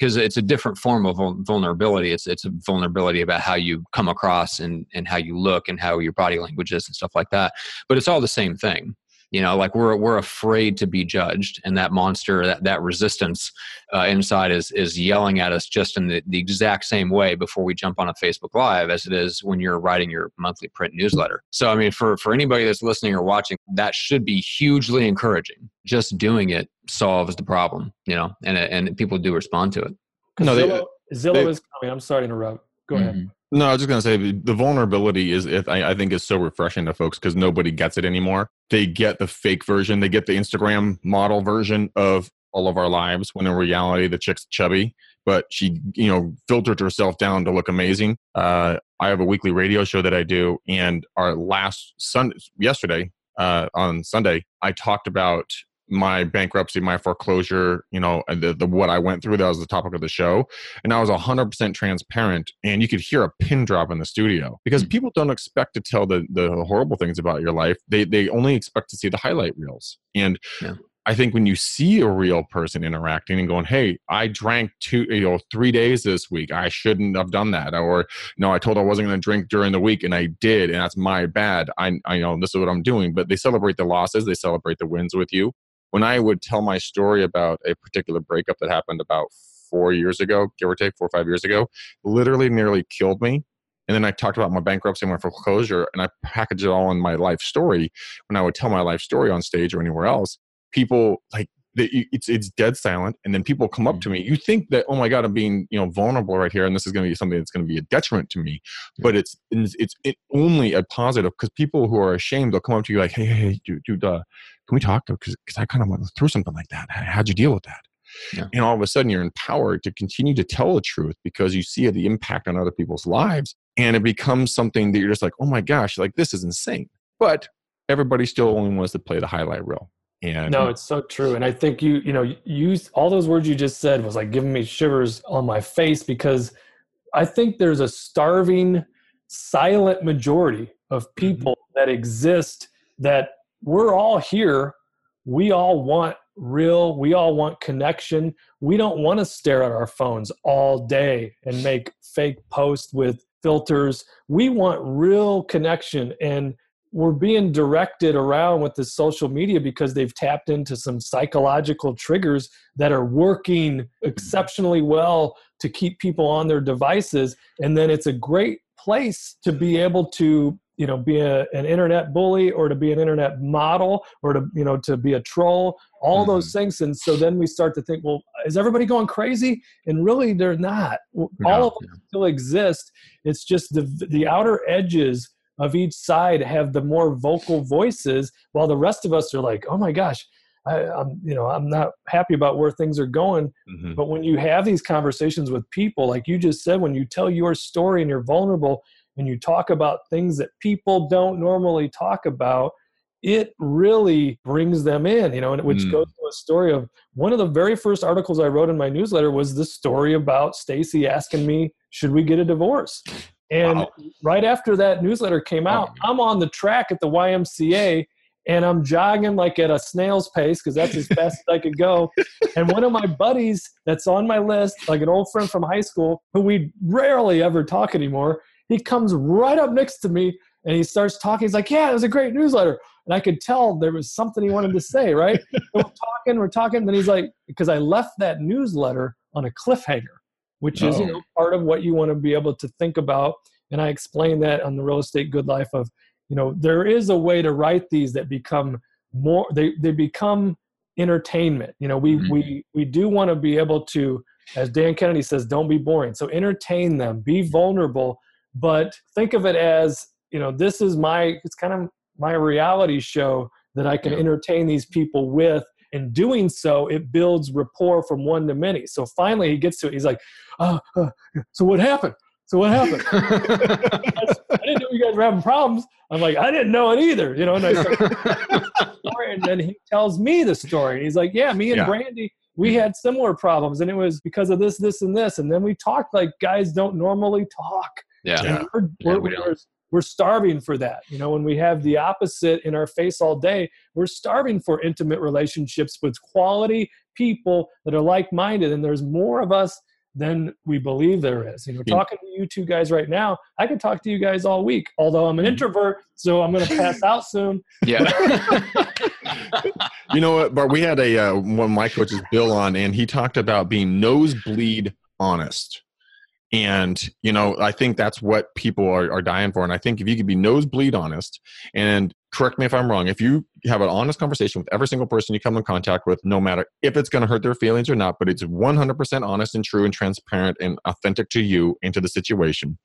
because it's a different form of vulnerability. It's it's a vulnerability about how you come across and, and how you look and how your body language is and stuff like that. But it's all the same thing. You know, like we're we're afraid to be judged, and that monster, that, that resistance uh, inside is is yelling at us just in the, the exact same way before we jump on a Facebook Live as it is when you're writing your monthly print newsletter. So, I mean, for, for anybody that's listening or watching, that should be hugely encouraging. Just doing it solves the problem, you know, and and people do respond to it. No, they, Zillow, Zillow they, is coming. I'm sorry to interrupt. Go mm-hmm. ahead. No, I was just going to say the vulnerability is, if I, I think, is so refreshing to folks, because nobody gets it anymore. They get the fake version. They get the Instagram model version of all of our lives, when in reality, the chick's chubby, but she, you know, filtered herself down to look amazing. Uh, I have a weekly radio show that I do, and our last Sunday, yesterday uh, on Sunday, I talked about my bankruptcy, my foreclosure, you know, the, the what I went through. That was the topic of the show. And I was one hundred percent transparent. And you could hear a pin drop in the studio, because mm-hmm. people don't expect to tell the the horrible things about your life. They they only expect to see the highlight reels. And yeah. I think when you see a real person interacting and going, hey, I drank two, you know, three days this week. I shouldn't have done that. Or, no, I told I wasn't going to drink during the week and I did, and that's my bad. I, I know this is what I'm doing. But they celebrate the losses. They celebrate the wins with you. When I would tell my story about a particular breakup that happened about four years ago, give or take, four or five years ago, literally nearly killed me. And then I talked about my bankruptcy and my foreclosure, and I packaged it all in my life story. When I would tell my life story on stage or anywhere else, people, like, it's it's dead silent. And then people come up to me. You think that, oh my God, I'm being, you know, vulnerable right here, and this is going to be something that's going to be a detriment to me. But it's it's, it's it only a positive, because people who are ashamed, they'll come up to you like, hey, hey, hey dude, dude uh, can we talk? Because I kind of went through something like that. How'd you deal with that? Yeah. And all of a sudden, you're empowered to continue to tell the truth, because you see the impact on other people's lives, and it becomes something that you're just like, oh my gosh, like, this is insane. But everybody still only wants to play the highlight reel. And no, it's so true. And I think you, you know, you, all those words you just said was like giving me shivers on my face, because I think there's a starving silent majority of people that exist, that we're all here. We all want real, we all want connection. We don't want to stare at our phones all day and make fake posts with filters. We want real connection, and we're being directed around with this social media because they've tapped into some psychological triggers that are working exceptionally well to keep people on their devices. And then it's a great place to be able to, you know, be a, an internet bully, or to be an internet model, or to, you know, to be a troll, all mm-hmm. those things. And so then we start to think, well, is everybody going crazy? And really they're not. No, all of them yeah. still exist. It's just the, the outer edges of each side have the more vocal voices, while the rest of us are like, oh my gosh, I, I'm, you know, I'm not happy about where things are going. Mm-hmm. But when you have these conversations with people, like you just said, when you tell your story and you're vulnerable and you talk about things that people don't normally talk about, it really brings them in, you know, and which mm. goes to a story of one of the very first articles I wrote in my newsletter was the story about Stacy asking me, should we get a divorce? And wow. right after that newsletter came out, wow. I'm on the track at the Y M C A, and I'm jogging like at a snail's pace because that's as fast as I could go. And one of my buddies that's on my list, like an old friend from high school, who we rarely ever talk anymore, he comes right up next to me and he starts talking. He's like, yeah, it was a great newsletter. And I could tell there was something he wanted to say, right? So we're talking, we're talking. And then he's like, because I left that newsletter on a cliffhanger, which is, you know, part of what you want to be able to think about. And I explain that on the Real Estate Good Life of, you know, there is a way to write these that become more, they, they become entertainment. You know, we, mm-hmm. we, we do want to be able to, as Dan Kennedy says, don't be boring. So entertain them, be vulnerable, but think of it as, you know, this is my, it's kind of my reality show that I can yeah. entertain these people with. In doing so, it builds rapport from one to many. So finally he gets to it. He's like, oh, uh, so what happened? So what happened? I didn't know you guys were having problems. I'm like, I didn't know it either. You know, and, I story, and then he tells me the story. He's like, yeah, me and yeah. Brandy, we had similar problems. And it was because of this, this, and this. And then we talked like guys don't normally talk. Yeah, yeah. We're, yeah, we we're, we're starving for that. You know, when we have the opposite in our face all day, we're starving for intimate relationships with quality people that are like-minded. And there's more of us than we believe there is. You know, talking to you two guys right now, I could talk to you guys all week, although I'm an introvert, so I'm going to pass out soon. Yeah. You know what, Bart, we had a, uh, one of my coaches, Bill, on, and he talked about being nosebleed honest. And, you know, I think that's what people are, are dying for. And I think if you could be nosebleed honest, and correct me if I'm wrong, if you have an honest conversation with every single person you come in contact with, no matter if it's going to hurt their feelings or not, but it's one hundred percent honest and true and transparent and authentic to you and to the situation.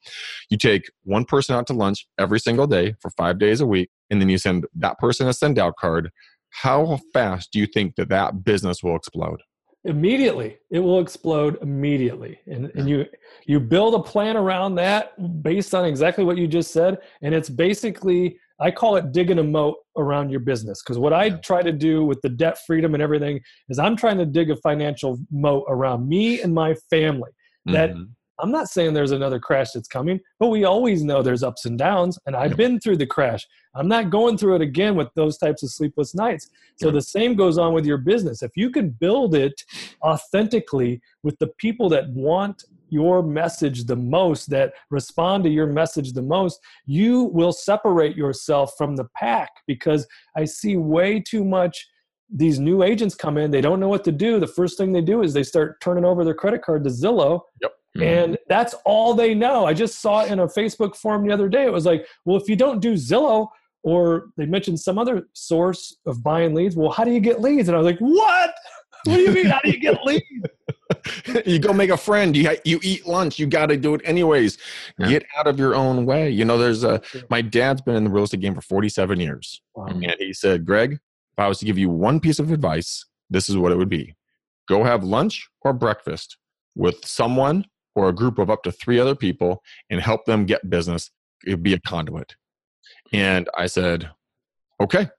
You take one person out to lunch every single day for five days a week, and then you send that person a send out card. How fast do you think that that business will explode? Immediately. It will explode immediately. And, and you, you build a plan around that based on exactly what you just said. And it's basically, I call it digging a moat around your business. Because what I try to do with the debt freedom and everything is I'm trying to dig a financial moat around me and my family. That mm-hmm. I'm not saying there's another crash that's coming, but we always know there's ups and downs. And I've yep. been through the crash. I'm not going through it again with those types of sleepless nights. So yep. the same goes on with your business. If you can build it authentically with the people that want your message the most, that respond to your message the most, you will separate yourself from the pack. Because I see way too much these new agents come in, they don't know what to do. The first thing they do is they start turning over their credit card to Zillow. Yep. And that's all they know. I just saw it in a Facebook forum the other day. It was like, well, if you don't do Zillow, or they mentioned some other source of buying leads, well, how do you get leads? And I was like, what? What do you mean? How do you get leads? You go make a friend. You you eat lunch. You got to do it anyways. Yeah. Get out of your own way. You know, there's a, my dad's been in the real estate game for forty-seven years. Wow. And he said, Greg, if I was to give you one piece of advice, this is what it would be. Go have lunch or breakfast with someone or a group of up to three other people and help them get business. It'd be a conduit. And I said, okay.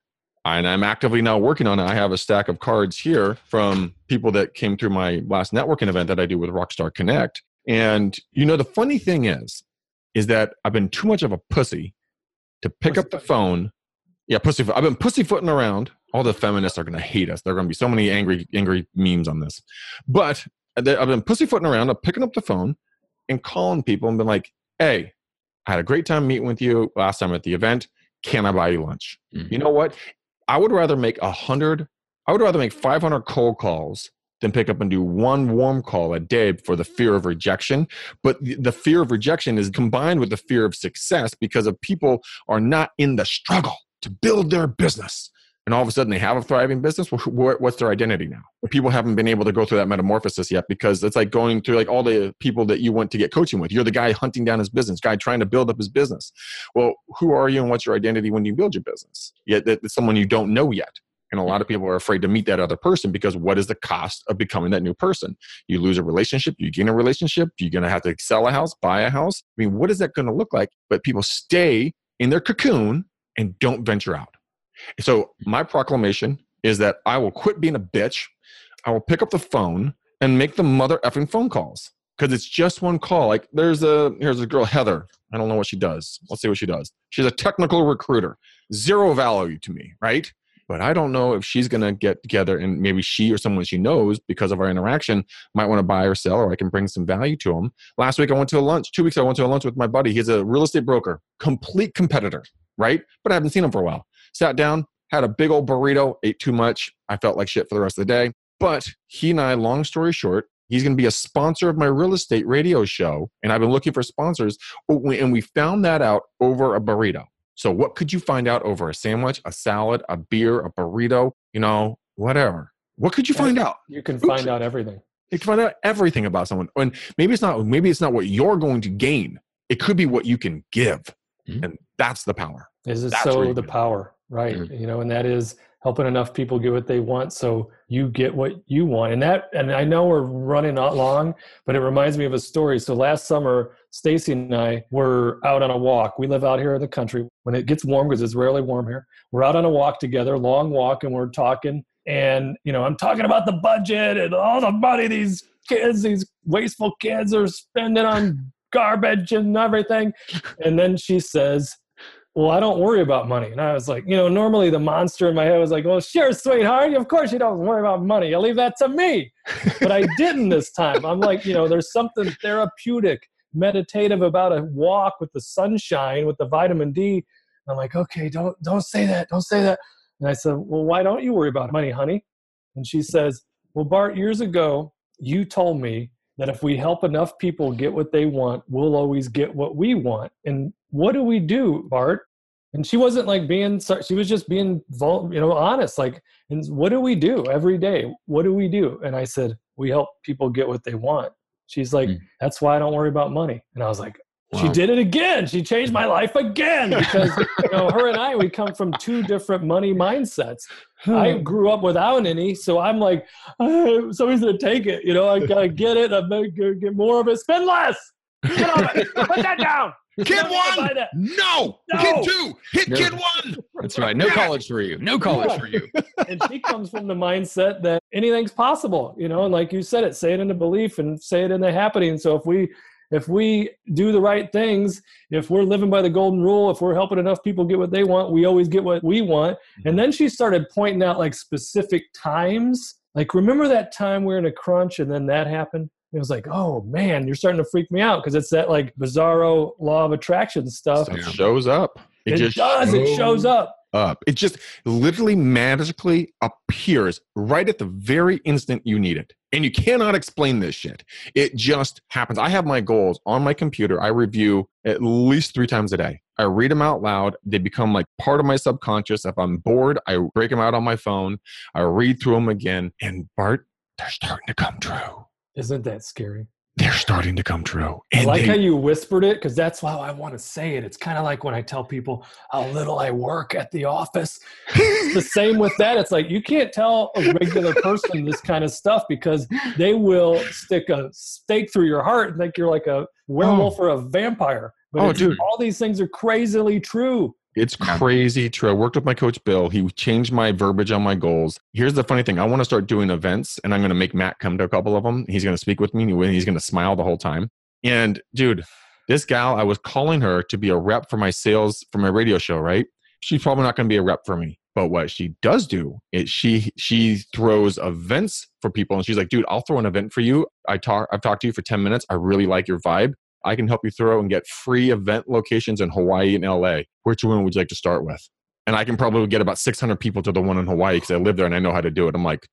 And I'm actively now working on it. I have a stack of cards here from people that came through my last networking event that I do with Rockstar Connect. And you know, the funny thing is, is that I've been too much of a pussy to pick pussy up the phone. Yeah, pussyfoot. I've been pussyfooting around. All the feminists are going to hate us. There are going to be so many angry, angry memes on this. But I've been pussyfooting around. I'm picking up the phone and calling people and been like, hey, I had a great time meeting with you last time at the event. Can I buy you lunch? Mm-hmm. You know what? I would rather make a hundred. I would rather make five hundred cold calls than pick up and do one warm call a day for the fear of rejection. But the fear of rejection is combined with the fear of success because of people are not in the struggle to build their business. And all of a sudden they have a thriving business. What's their identity now? People haven't been able to go through that metamorphosis yet because it's like going through like all the people that you want to get coaching with. You're the guy hunting down his business, guy trying to build up his business. Well, who are you and what's your identity when you build your business? Yet that's someone you don't know yet. And a lot of people are afraid to meet that other person because what is the cost of becoming that new person? You lose a relationship, you gain a relationship, you're going to have to sell a house, buy a house. I mean, what is that going to look like? But people stay in their cocoon and don't venture out. So my proclamation is that I will quit being a bitch. I will pick up the phone and make the mother effing phone calls because it's just one call. Like there's a, here's a girl, Heather. I don't know what she does. Let's see what she does. She's a technical recruiter. Zero value to me, right? But I don't know if she's going to get together and maybe she or someone she knows because of our interaction might want to buy or sell, or I can bring some value to them. Last week, I went to a lunch. Two weeks, I went to a lunch with my buddy. He's a real estate broker, complete competitor, right? But I haven't seen him for a while. Sat down, had a big old burrito, ate too much. I felt like shit for the rest of the day. But he and I, long story short, he's going to be a sponsor of my real estate radio show. And I've been looking for sponsors. And we found that out over a burrito. So what could you find out over a sandwich, a salad, a beer, a burrito, you know, whatever? What could you find out? You can Oops. find out everything. You can find out everything about someone. And maybe it's not, maybe it's not what you're going to gain. It could be what you can give. Mm-hmm. And that's the power. This is that's so the power, right? Mm-hmm. You know, and that is helping enough people get what they want. So you get what you want. And that, and I know we're running not long, but it reminds me of a story. So last summer, Stacy and I were out on a walk. We live out here in the country when it gets warm, because it's rarely warm here. We're out on a walk together, long walk, and we're talking. And, you know, I'm talking about the budget and all the money these kids, these wasteful kids are spending on garbage and everything. And then she says, well, I don't worry about money. And I was like, you know, normally the monster in my head was like, well, sure, sweetheart. Of course you don't worry about money. You'll leave that to me. But I didn't this time. I'm like, you know, there's something therapeutic, meditative about a walk with the sunshine, with the vitamin D. And I'm like, okay, don't, don't say that. Don't say that. And I said, well, why don't you worry about money, honey? And she says, well, Bart, years ago, you told me that if we help enough people get what they want, we'll always get what we want. And what do we do, Bart? And she wasn't like being, she was just being, you know, honest. Like, and what do we do every day? What do we do? And I said, we help people get what they want. She's like, mm. that's why I don't worry about money. And I was like, wow. She did it again. She changed my life again because you know, her and I, we come from two different money mindsets. I grew up without any. So I'm like, oh, somebody's going to take it. You know, I got to get it. I'm going to get more of it. Spend less. Get off it. Put that down. Kid one, no. no. Kid two, hit no. kid one. That's right. No yeah. college for you. No college yeah. for you. And she comes from the mindset that anything's possible, you know. And like you said, it say it into belief and say it into happening. So if we, if we do the right things, if we're living by the golden rule, if we're helping enough people get what they want, we always get what we want. And then she started pointing out like specific times. Like remember that time we were in a crunch and then that happened. It was like, oh man, you're starting to freak me out because it's that like bizarro law of attraction stuff. It shows up. It, it just does. Shows it shows up. Up. It just literally magically appears right at the very instant you need it. And you cannot explain this shit. It just happens. I have my goals on my computer. I review at least three times a day. I read them out loud. They become like part of my subconscious. If I'm bored, I break them out on my phone. I read through them again. And Bart, they're starting to come true. Isn't that scary? They're starting to come true. And I like they, how you whispered it because that's how I want to say it. It's kind of like when I tell people how little I work at the office. It's the same with that. It's like you can't tell a regular person this kind of stuff because they will stick a stake through your heart and think you're like a werewolf oh. or a vampire. But oh, dude. All these things are crazily true. It's crazy true. I worked with my coach, Bill. He changed my verbiage on my goals. Here's the funny thing. I want to start doing events and I'm going to make Matt come to a couple of them. He's going to speak with me and he's going to smile the whole time. And dude, This gal, I was calling her to be a rep for my sales, for my radio show, right? She's probably not going to be a rep for me. But what she does do is she she throws events for people. And she's like, dude, I'll throw an event for you. I talk, I've talked to you for ten minutes. I really like your vibe. I can help you throw and get free event locations in Hawaii and L A. Which one would you like to start with? And I can probably get about six hundred people to the one in Hawaii because I live there and I know how to do it. I'm like,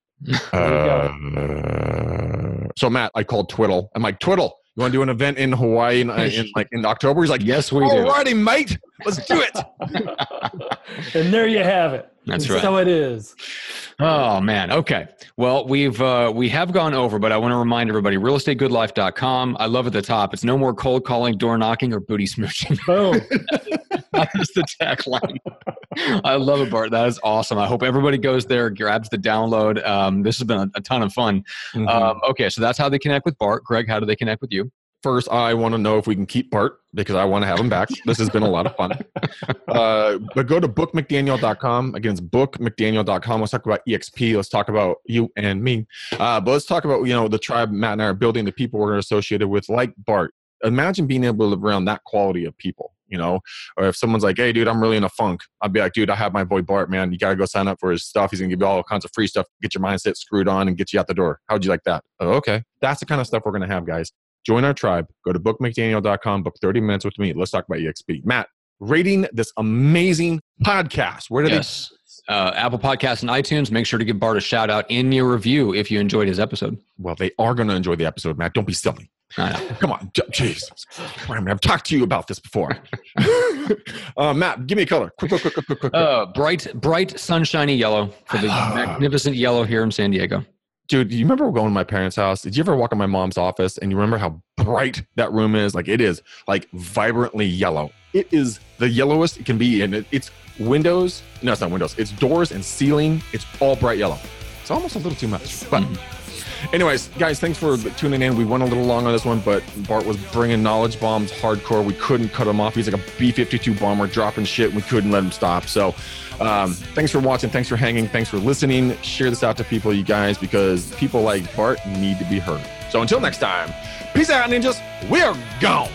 uh, so Matt, I called Twiddle. I'm like, Twiddle, you want to do an event in Hawaii in, in like in October? He's like, yes, we do. Alrighty, mate, let's do it. And there you have it. That's and right. So it is. Oh man. Okay. Well, we've uh, we have gone over, but I want to remind everybody: real estate good life dot com. I love at the top. It's no more cold calling, door knocking, or booty smooching. Boom. That is the tagline. I love it, Bart. That is awesome. I hope everybody goes there, grabs the download. Um, this has been a, a ton of fun. Mm-hmm. um, okay, so that's how they connect with Bart. Greg, how do they connect with you? First, I want to know if we can keep Bart because I want to have him back. This has been a lot of fun. Uh, but go to book mcdaniel dot com. Again, it's book mcdaniel dot com. Let's talk about E X P. Let's talk about you and me. Uh, but let's talk about, you know, the tribe Matt and I are building, the people we're associated with, like Bart. Imagine being able to live around that quality of people. You know, or if someone's like, hey, dude, I'm really in a funk. I'd be like, dude, I have my boy Bart, man. You got to go sign up for his stuff. He's going to give you all kinds of free stuff, get your mindset screwed on and get you out the door. How'd you like that? Oh, okay. That's the kind of stuff we're going to have, guys. Join our tribe. Go to book mcdaniel dot com. Book thirty minutes with me. Let's talk about E X P. Matt, rating this amazing podcast. Where do yes. they... Uh, Apple Podcasts and iTunes. Make sure to give Bart a shout out in your review if you enjoyed his episode. Well, they are going to enjoy the episode, Matt. Don't be silly. I know. Come on. Jeez. I've talked to you about this before. uh, Matt, give me a color. Quick, quick, quick, quick, quick. quick. Uh, bright, bright, sunshiny yellow for the magnificent yellow here in San Diego. Dude, do you remember going to my parents' house? Did you ever walk in my mom's office and you remember how bright that room is? Like it is like vibrantly yellow. It is the yellowest it can be. And it, it's windows. No, it's not windows. It's doors and ceiling. It's all bright yellow. It's almost a little too much, but... Anyways, guys, thanks for tuning in. We went a little long on this one, but Bart was bringing knowledge bombs hardcore. We couldn't cut him off. He's like a B fifty-two bomber dropping shit. We couldn't let him stop. So um, thanks for watching. Thanks for hanging. Thanks for listening. Share this out to people, you guys, because people like Bart need to be heard. So until next time, peace out, ninjas. We're gone.